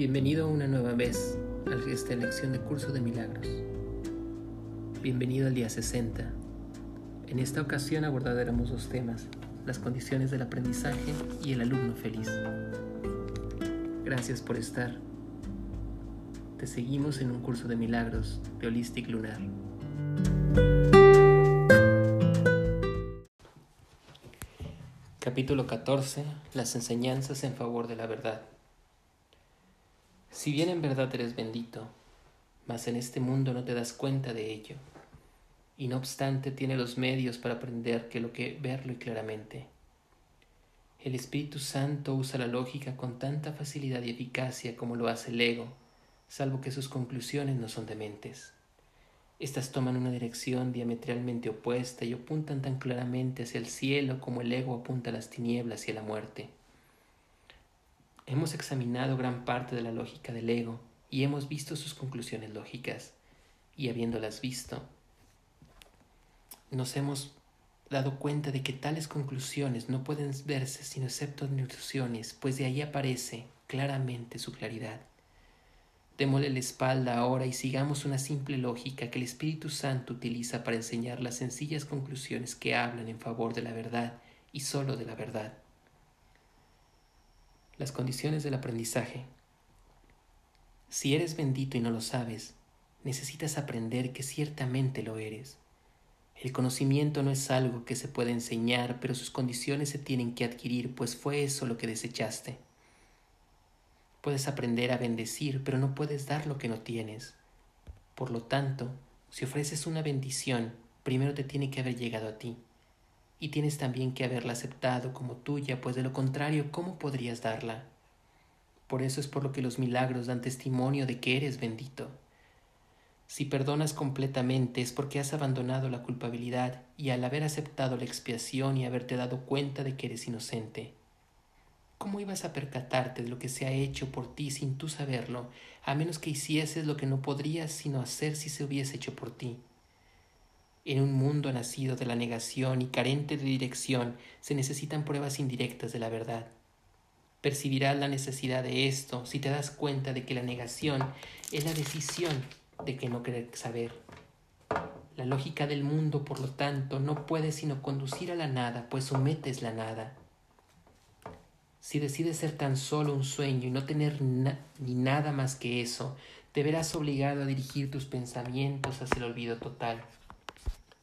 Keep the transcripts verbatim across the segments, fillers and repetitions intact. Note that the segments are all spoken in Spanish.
Bienvenido una nueva vez a esta lección de Curso de Milagros. Bienvenido al día sesenta. En esta ocasión abordaremos dos temas: las condiciones del aprendizaje y el alumno feliz. Gracias por estar. Te seguimos en un curso de milagros de Holistic Lunar. Capítulo catorce. Las enseñanzas en favor de la verdad. Si bien en verdad eres bendito, mas en este mundo no te das cuenta de ello, y no obstante tiene los medios para aprender que lo que verlo y claramente. El Espíritu Santo usa la lógica con tanta facilidad y eficacia como lo hace el ego, salvo que sus conclusiones no son dementes. Estas toman una dirección diametralmente opuesta y apuntan tan claramente hacia el cielo como el ego apunta a las tinieblas y a la muerte. Hemos examinado gran parte de la lógica del ego y hemos visto sus conclusiones lógicas, y habiéndolas visto, nos hemos dado cuenta de que tales conclusiones no pueden verse sino excepto en ilusiones, pues de ahí aparece claramente su claridad. Démosle la espalda ahora y sigamos una simple lógica que el Espíritu Santo utiliza para enseñar las sencillas conclusiones que hablan en favor de la verdad y solo de la verdad. Las condiciones del aprendizaje. Si eres bendito y no lo sabes, necesitas aprender que ciertamente lo eres. El conocimiento no es algo que se puede enseñar, pero sus condiciones se tienen que adquirir, pues fue eso lo que desechaste. Puedes aprender a bendecir, pero no puedes dar lo que no tienes. Por lo tanto, si ofreces una bendición, primero te tiene que haber llegado a ti. Y tienes también que haberla aceptado como tuya, pues de lo contrario, ¿cómo podrías darla? Por eso es por lo que los milagros dan testimonio de que eres bendito. Si perdonas completamente es porque has abandonado la culpabilidad y al haber aceptado la expiación y haberte dado cuenta de que eres inocente. ¿Cómo ibas a percatarte de lo que se ha hecho por ti sin tú saberlo, a menos que hicieses lo que no podrías sino hacer si se hubiese hecho por ti? En un mundo nacido de la negación y carente de dirección, se necesitan pruebas indirectas de la verdad. Percibirás la necesidad de esto si te das cuenta de que la negación es la decisión de que no querer saber. La lógica del mundo, por lo tanto, no puede sino conducir a la nada, pues sometes la nada. Si decides ser tan solo un sueño y no tener na- ni nada más que eso, te verás obligado a dirigir tus pensamientos hacia el olvido total.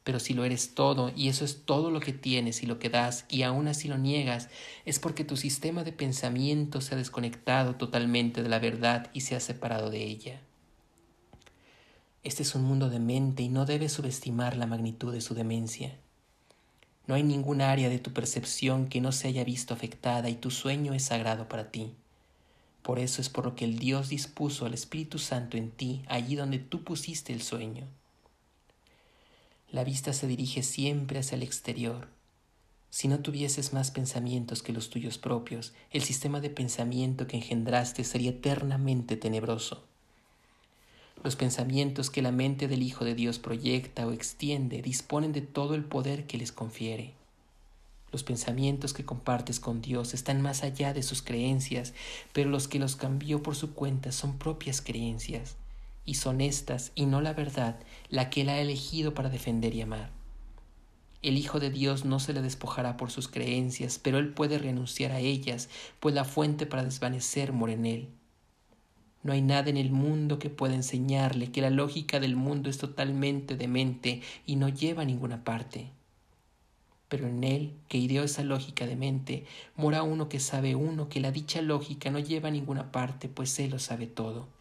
Pero si lo eres todo, y eso es todo lo que tienes y lo que das, y aún así lo niegas, es porque tu sistema de pensamiento se ha desconectado totalmente de la verdad y se ha separado de ella. Este es un mundo demente y no debes subestimar la magnitud de su demencia. No hay ningún área de tu percepción que no se haya visto afectada y tu sueño es sagrado para ti. Por eso es por lo que el Dios dispuso al Espíritu Santo en ti, allí donde tú pusiste el sueño. La vista se dirige siempre hacia el exterior. Si no tuvieses más pensamientos que los tuyos propios, el sistema de pensamiento que engendraste sería eternamente tenebroso. Los pensamientos que la mente del Hijo de Dios proyecta o extiende disponen de todo el poder que les confiere. Los pensamientos que compartes con Dios están más allá de sus creencias, pero los que los cambió por su cuenta son propias creencias. Y son estas, y no la verdad, la que él ha elegido para defender y amar. El Hijo de Dios no se le despojará por sus creencias, pero él puede renunciar a ellas, pues la fuente para desvanecer mora en él. No hay nada en el mundo que pueda enseñarle que la lógica del mundo es totalmente demente y no lleva a ninguna parte. Pero en él, que ideó esa lógica demente, mora uno que sabe uno que la dicha lógica no lleva a ninguna parte, pues él lo sabe todo.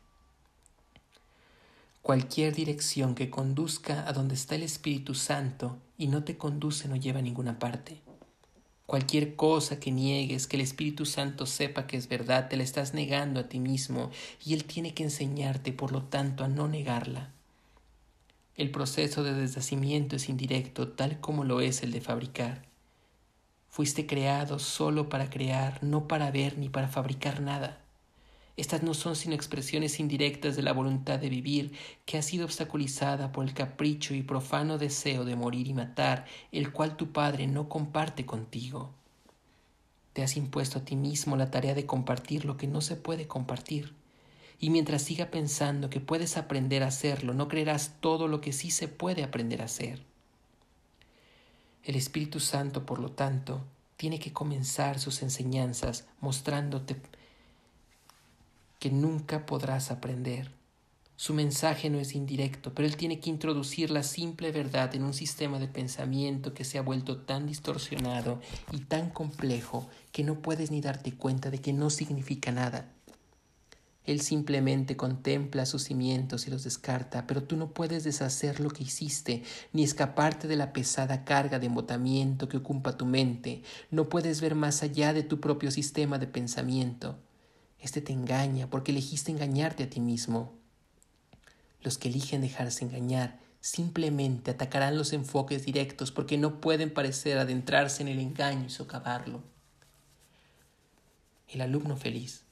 Cualquier dirección que conduzca a donde está el Espíritu Santo y no te conduce no lleva a ninguna parte. Cualquier cosa que niegues, que el Espíritu Santo sepa que es verdad, te la estás negando a ti mismo y él tiene que enseñarte, por lo tanto, a no negarla. El proceso de deshacimiento es indirecto, tal como lo es el de fabricar. Fuiste creado solo para crear, no para ver ni para fabricar nada. Estas no son sino expresiones indirectas de la voluntad de vivir que ha sido obstaculizada por el capricho y profano deseo de morir y matar, el cual tu padre no comparte contigo. Te has impuesto a ti mismo la tarea de compartir lo que no se puede compartir. Y mientras siga pensando que puedes aprender a hacerlo, no creerás todo lo que sí se puede aprender a hacer. El Espíritu Santo, por lo tanto, tiene que comenzar sus enseñanzas mostrándote que nunca podrás aprender. Su mensaje no es indirecto, pero él tiene que introducir la simple verdad en un sistema de pensamiento que se ha vuelto tan distorsionado y tan complejo que no puedes ni darte cuenta de que no significa nada. Él simplemente contempla sus cimientos y los descarta, pero tú no puedes deshacer lo que hiciste, ni escaparte de la pesada carga de embotamiento que ocupa tu mente. No puedes ver más allá de tu propio sistema de pensamiento. Este te engaña porque elegiste engañarte a ti mismo. Los que eligen dejarse engañar simplemente atacarán los enfoques directos porque no pueden parecer adentrarse en el engaño y socavarlo. El alumno feliz.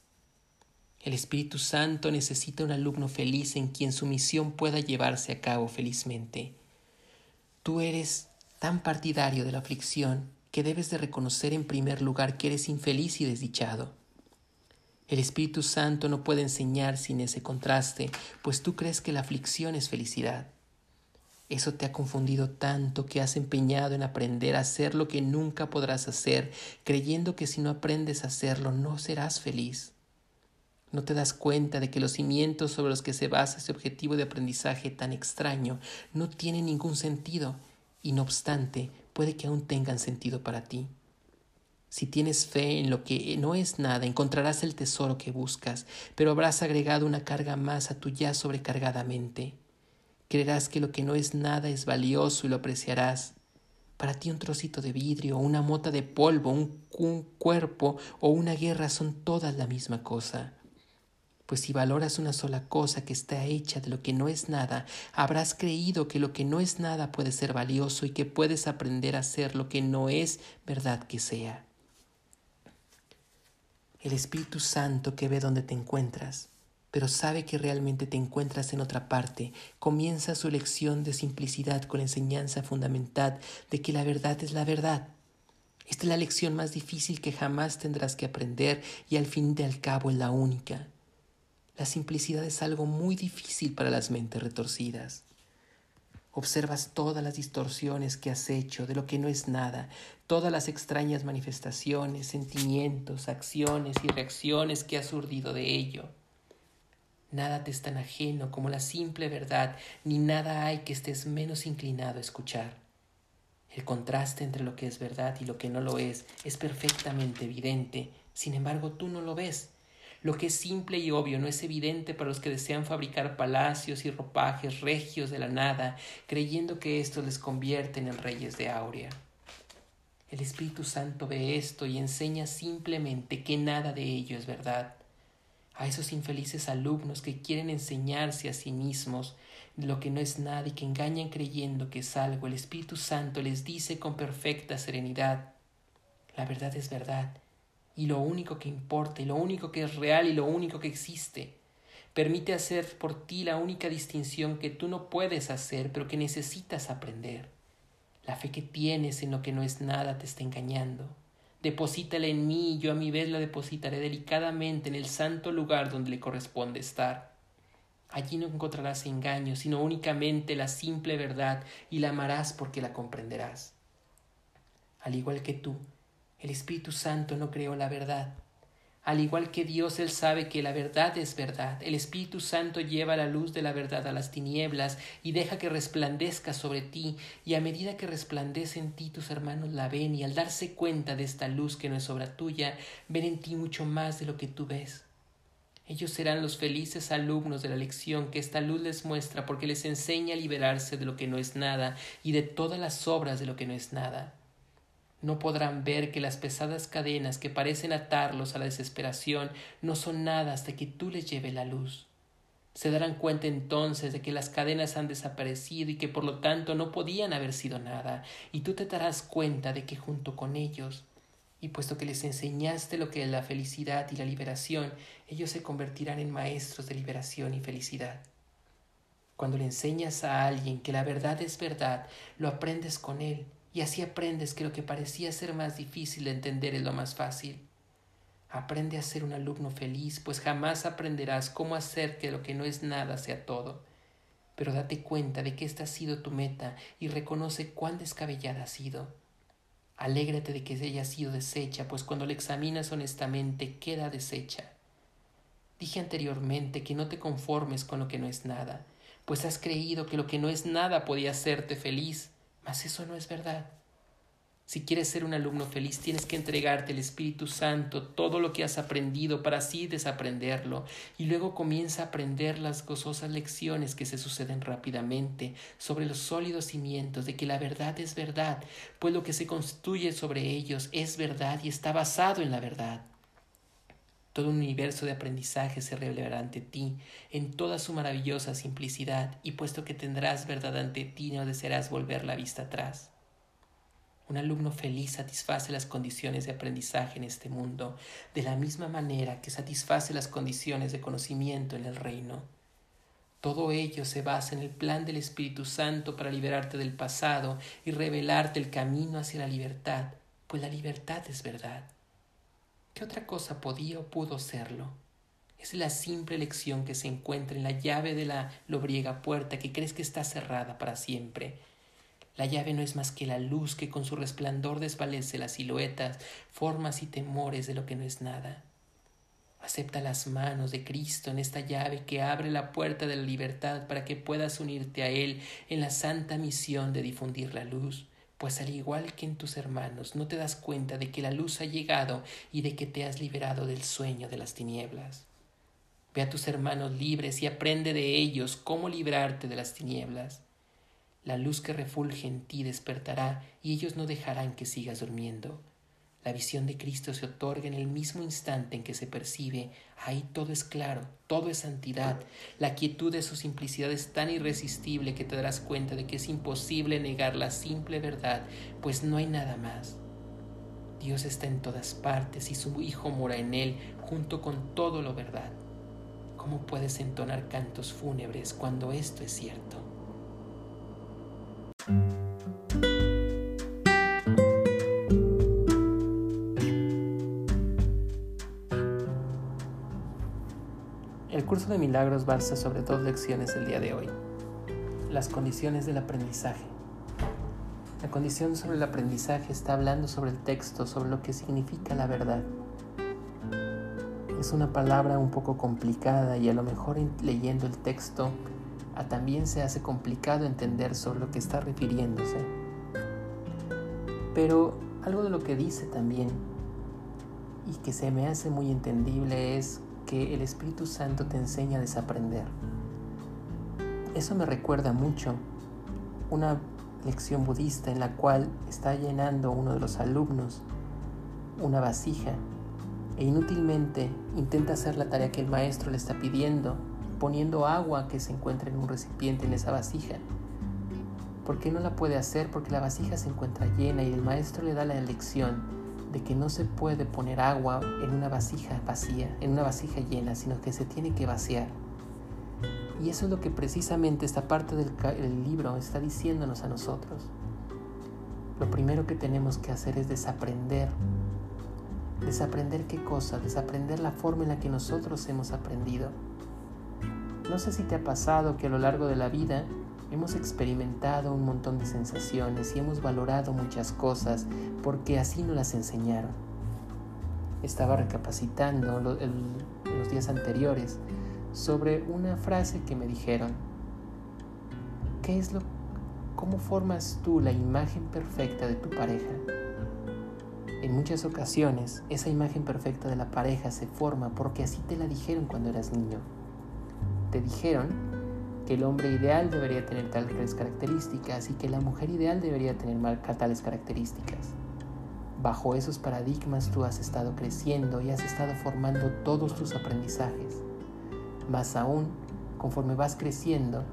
El Espíritu Santo necesita un alumno feliz en quien su misión pueda llevarse a cabo felizmente. Tú eres tan partidario de la aflicción que debes de reconocer en primer lugar que eres infeliz y desdichado. El Espíritu Santo no puede enseñar sin ese contraste, pues tú crees que la aflicción es felicidad. Eso te ha confundido tanto que has empeñado en aprender a hacer lo que nunca podrás hacer, creyendo que si no aprendes a hacerlo no serás feliz. No te das cuenta de que los cimientos sobre los que se basa ese objetivo de aprendizaje tan extraño no tienen ningún sentido y, no obstante, puede que aún tengan sentido para ti. Si tienes fe en lo que no es nada, encontrarás el tesoro que buscas, pero habrás agregado una carga más a tu ya sobrecargada mente. Creerás que lo que no es nada es valioso y lo apreciarás. Para ti un trocito de vidrio, una mota de polvo, un, un cuerpo o una guerra son todas la misma cosa. Pues si valoras una sola cosa que está hecha de lo que no es nada, habrás creído que lo que no es nada puede ser valioso y que puedes aprender a hacer lo que no es verdad que sea. El Espíritu Santo que ve dónde te encuentras, pero sabe que realmente te encuentras en otra parte, comienza su lección de simplicidad con la enseñanza fundamental de que la verdad es la verdad. Esta es la lección más difícil que jamás tendrás que aprender y al fin y al cabo es la única. La simplicidad es algo muy difícil para las mentes retorcidas. Observas todas las distorsiones que has hecho de lo que no es nada, todas las extrañas manifestaciones, sentimientos, acciones y reacciones que has surgido de ello. Nada te es tan ajeno como la simple verdad, ni nada hay que estés menos inclinado a escuchar. El contraste entre lo que es verdad y lo que no lo es es perfectamente evidente, sin embargo tú no lo ves. Lo que es simple y obvio no es evidente para los que desean fabricar palacios y ropajes regios de la nada, creyendo que estos les convierten en reyes de Aurea. El Espíritu Santo ve esto y enseña simplemente que nada de ello es verdad. A esos infelices alumnos que quieren enseñarse a sí mismos lo que no es nada y que engañan creyendo que es algo, el Espíritu Santo les dice con perfecta serenidad: la verdad es verdad. Y lo único que importa, y lo único que es real, y lo único que existe. Permite hacer por ti la única distinción que tú no puedes hacer, pero que necesitas aprender. La fe que tienes en lo que no es nada te está engañando. Deposítala en mí, y yo a mi vez la depositaré delicadamente en el santo lugar donde le corresponde estar. Allí no encontrarás engaño, sino únicamente la simple verdad, y la amarás porque la comprenderás. Al igual que tú, el Espíritu Santo no creó la verdad. Al igual que Dios, Él sabe que la verdad es verdad. El Espíritu Santo lleva la luz de la verdad a las tinieblas y deja que resplandezca sobre ti. Y a medida que resplandece en ti, tus hermanos la ven y al darse cuenta de esta luz que no es obra tuya, ven en ti mucho más de lo que tú ves. Ellos serán los felices alumnos de la lección que esta luz les muestra porque les enseña a liberarse de lo que no es nada y de todas las obras de lo que no es nada. No podrán ver que las pesadas cadenas que parecen atarlos a la desesperación no son nada hasta que tú les lleves la luz. Se darán cuenta entonces de que las cadenas han desaparecido y que por lo tanto no podían haber sido nada, y tú te darás cuenta de que junto con ellos, y puesto que les enseñaste lo que es la felicidad y la liberación, ellos se convertirán en maestros de liberación y felicidad. Cuando le enseñas a alguien que la verdad es verdad, lo aprendes con él. Y así aprendes que lo que parecía ser más difícil de entender es lo más fácil. Aprende a ser un alumno feliz, pues jamás aprenderás cómo hacer que lo que no es nada sea todo. Pero date cuenta de que esta ha sido tu meta y reconoce cuán descabellada ha sido. Alégrate de que haya sido deshecha, pues cuando la examinas honestamente queda deshecha. Dije anteriormente que no te conformes con lo que no es nada, pues has creído que lo que no es nada podía hacerte feliz, mas eso no es verdad. Si quieres ser un alumno feliz, tienes que entregarte al Espíritu Santo todo lo que has aprendido para así desaprenderlo, y luego comienza a aprender las gozosas lecciones que se suceden rápidamente sobre los sólidos cimientos de que la verdad es verdad, pues lo que se construye sobre ellos es verdad y está basado en la verdad. Todo un universo de aprendizaje se revelará ante ti en toda su maravillosa simplicidad, y puesto que tendrás verdad ante ti, no desearás volver la vista atrás. Un alumno feliz satisface las condiciones de aprendizaje en este mundo, de la misma manera que satisface las condiciones de conocimiento en el reino. Todo ello se basa en el plan del Espíritu Santo para liberarte del pasado y revelarte el camino hacia la libertad, pues la libertad es verdad. ¿Qué otra cosa podía o pudo serlo? Es la simple lección que se encuentra en la llave de la lobriega puerta que crees que está cerrada para siempre. La llave no es más que la luz que con su resplandor desvanece las siluetas, formas y temores de lo que no es nada. Acepta las manos de Cristo en esta llave que abre la puerta de la libertad para que puedas unirte a Él en la santa misión de difundir la luz. Pues al igual que en tus hermanos, no te das cuenta de que la luz ha llegado y de que te has liberado del sueño de las tinieblas. Ve a tus hermanos libres y aprende de ellos cómo librarte de las tinieblas. La luz que refulge en ti despertará y ellos no dejarán que sigas durmiendo. La visión de Cristo se otorga en el mismo instante en que se percibe. Ahí todo es claro, todo es santidad. La quietud de su simplicidad es tan irresistible que te darás cuenta de que es imposible negar la simple verdad, pues no hay nada más. Dios está en todas partes y su Hijo mora en él, junto con todo lo verdad. ¿Cómo puedes entonar cantos fúnebres cuando esto es cierto? El curso de milagros versa sobre dos lecciones el día de hoy. Las condiciones del aprendizaje. La condición sobre el aprendizaje está hablando sobre el texto, sobre lo que significa la verdad. Es una palabra un poco complicada y a lo mejor leyendo el texto a también se hace complicado entender sobre lo que está refiriéndose. Pero algo de lo que dice también y que se me hace muy entendible es que el Espíritu Santo te enseña a desaprender. Eso me recuerda mucho una lección budista en la cual está llenando uno de los alumnos una vasija e inútilmente intenta hacer la tarea que el maestro le está pidiendo, poniendo agua que se encuentra en un recipiente en esa vasija. ¿Por qué no la puede hacer? Porque la vasija se encuentra llena y el maestro le da la lección de que no se puede poner agua en una vasija vacía, en una vasija llena, sino que se tiene que vaciar. Y eso es lo que precisamente esta parte del libro está diciéndonos a nosotros. Lo primero que tenemos que hacer es desaprender. ¿Desaprender qué cosa? Desaprender la forma en la que nosotros hemos aprendido. No sé si te ha pasado que a lo largo de la vida hemos experimentado un montón de sensaciones y hemos valorado muchas cosas porque así nos las enseñaron. Estaba recapacitando lo, el, los días anteriores sobre una frase que me dijeron. ¿Qué es lo, ¿Cómo formas tú la imagen perfecta de tu pareja? En muchas ocasiones, esa imagen perfecta de la pareja se forma porque así te la dijeron cuando eras niño. Te dijeron que el hombre ideal debería tener tales características y que la mujer ideal debería tener tales características. Bajo esos paradigmas tú has estado creciendo y has estado formando todos tus aprendizajes. Más aún, conforme vas creciendo,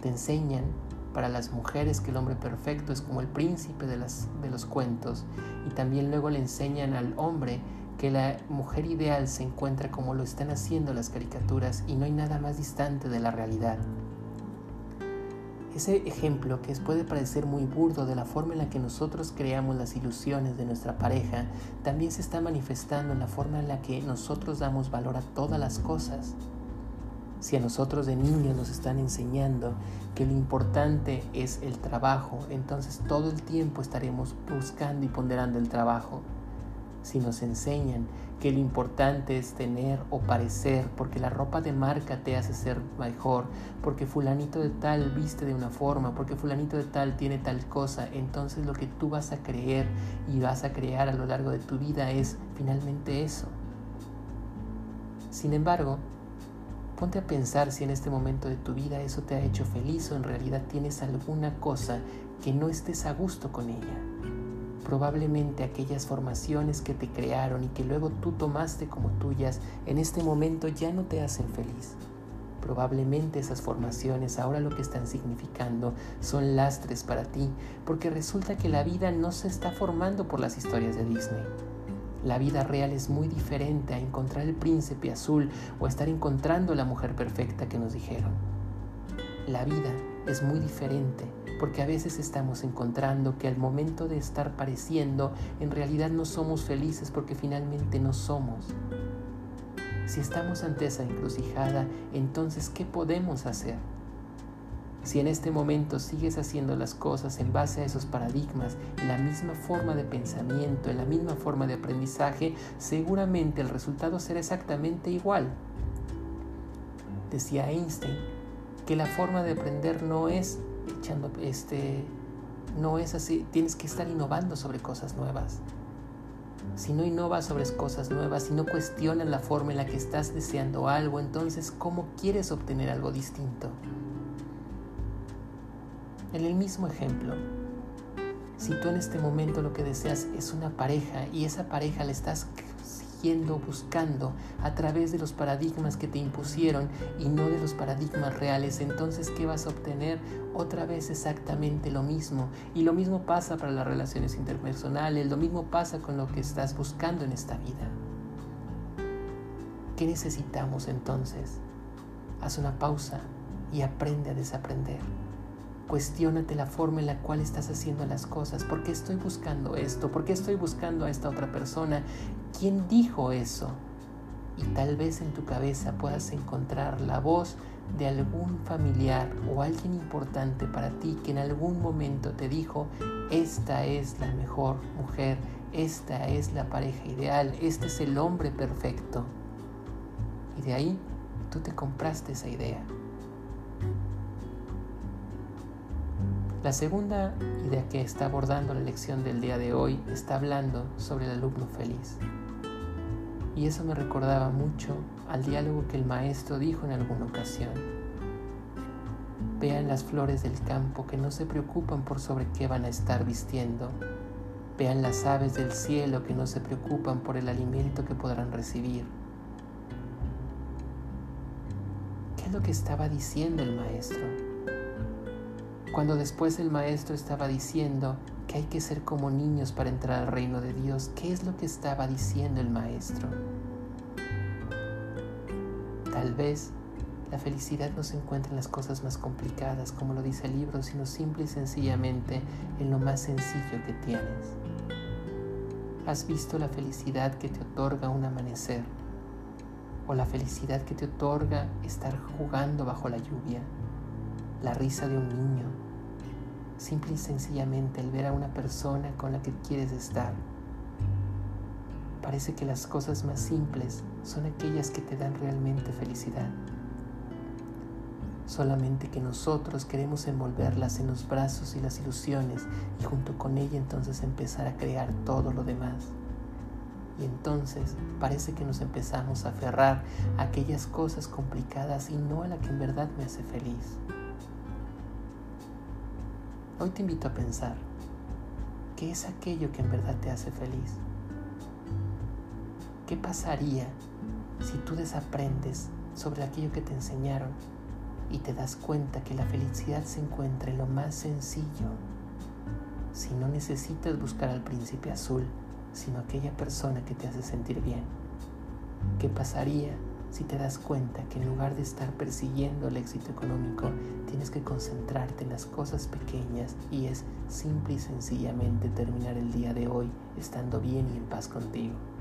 te enseñan para las mujeres que el hombre perfecto es como el príncipe de, las, de los cuentos, y también luego le enseñan al hombre que la mujer ideal se encuentra como lo están haciendo las caricaturas y no hay nada más distante de la realidad. Ese ejemplo, que puede parecer muy burdo de la forma en la que nosotros creamos las ilusiones de nuestra pareja, también se está manifestando en la forma en la que nosotros damos valor a todas las cosas. Si a nosotros de niños nos están enseñando que lo importante es el trabajo, entonces todo el tiempo estaremos buscando y ponderando el trabajo. Si nos enseñan que lo importante es tener o parecer, porque la ropa de marca te hace ser mejor, porque fulanito de tal viste de una forma, porque fulanito de tal tiene tal cosa, entonces lo que tú vas a creer y vas a crear a lo largo de tu vida es finalmente eso. Sin embargo, ponte a pensar si en este momento de tu vida eso te ha hecho feliz o en realidad tienes alguna cosa que no estés a gusto con ella. Probablemente aquellas formaciones que te crearon y que luego tú tomaste como tuyas, en este momento ya no te hacen feliz. Probablemente esas formaciones ahora lo que están significando son lastres para ti, porque resulta que la vida no se está formando por las historias de Disney. La vida real es muy diferente a encontrar el príncipe azul o a estar encontrando la mujer perfecta que nos dijeron. La vida es muy diferente porque a veces estamos encontrando que al momento de estar pareciendo, en realidad no somos felices porque finalmente no somos. Si estamos ante esa encrucijada, entonces, ¿qué podemos hacer? Si en este momento sigues haciendo las cosas en base a esos paradigmas, en la misma forma de pensamiento, en la misma forma de aprendizaje, seguramente el resultado será exactamente igual. Decía Einstein que la forma de aprender no es echando, este, no es así, tienes que estar innovando sobre cosas nuevas. Si no innovas sobre cosas nuevas, si no cuestionas la forma en la que estás deseando algo, entonces, ¿cómo quieres obtener algo distinto? En el mismo ejemplo, si tú en este momento lo que deseas es una pareja y esa pareja la estás siguiendo, buscando a través de los paradigmas que te impusieron y no de los paradigmas reales, entonces ¿qué vas a obtener? Otra vez exactamente lo mismo. Y lo mismo pasa para las relaciones interpersonales, lo mismo pasa con lo que estás buscando en esta vida. ¿Qué necesitamos entonces? Haz una pausa y aprende a desaprender. Cuestiónate la forma en la cual estás haciendo las cosas. ¿Por qué estoy buscando esto? ¿Por qué estoy buscando a esta otra persona? ¿Quién dijo eso? Y tal vez en tu cabeza puedas encontrar la voz de algún familiar o alguien importante para ti que en algún momento te dijo: esta es la mejor mujer, esta es la pareja ideal, este es el hombre perfecto. Y de ahí tú te compraste esa idea. La segunda idea que está abordando la lección del día de hoy está hablando sobre el alumno feliz. Y eso me recordaba mucho al diálogo que el maestro dijo en alguna ocasión. Vean las flores del campo que no se preocupan por sobre qué van a estar vistiendo. Vean las aves del cielo que no se preocupan por el alimento que podrán recibir. ¿Qué es lo que estaba diciendo el maestro? Cuando después el maestro estaba diciendo que hay que ser como niños para entrar al reino de Dios, ¿qué es lo que estaba diciendo el maestro? Tal vez la felicidad no se encuentra en las cosas más complicadas, como lo dice el libro, sino simple y sencillamente en lo más sencillo que tienes. ¿Has visto la felicidad que te otorga un amanecer? ¿O la felicidad que te otorga estar jugando bajo la lluvia? La risa de un niño. Simple y sencillamente el ver a una persona con la que quieres estar. Parece que las cosas más simples son aquellas que te dan realmente felicidad. Solamente que nosotros queremos envolverlas en los brazos y las ilusiones y junto con ella entonces empezar a crear todo lo demás. Y entonces parece que nos empezamos a aferrar a aquellas cosas complicadas y no a la que en verdad me hace feliz. Hoy te invito a pensar, ¿qué es aquello que en verdad te hace feliz? ¿Qué pasaría si tú desaprendes sobre aquello que te enseñaron y te das cuenta que la felicidad se encuentra en lo más sencillo? Si no necesitas buscar al príncipe azul, sino aquella persona que te hace sentir bien. ¿Qué pasaría si te das cuenta que en lugar de estar persiguiendo el éxito económico, tienes que concentrarte en las cosas pequeñas, y es simple y sencillamente terminar el día de hoy estando bien y en paz contigo.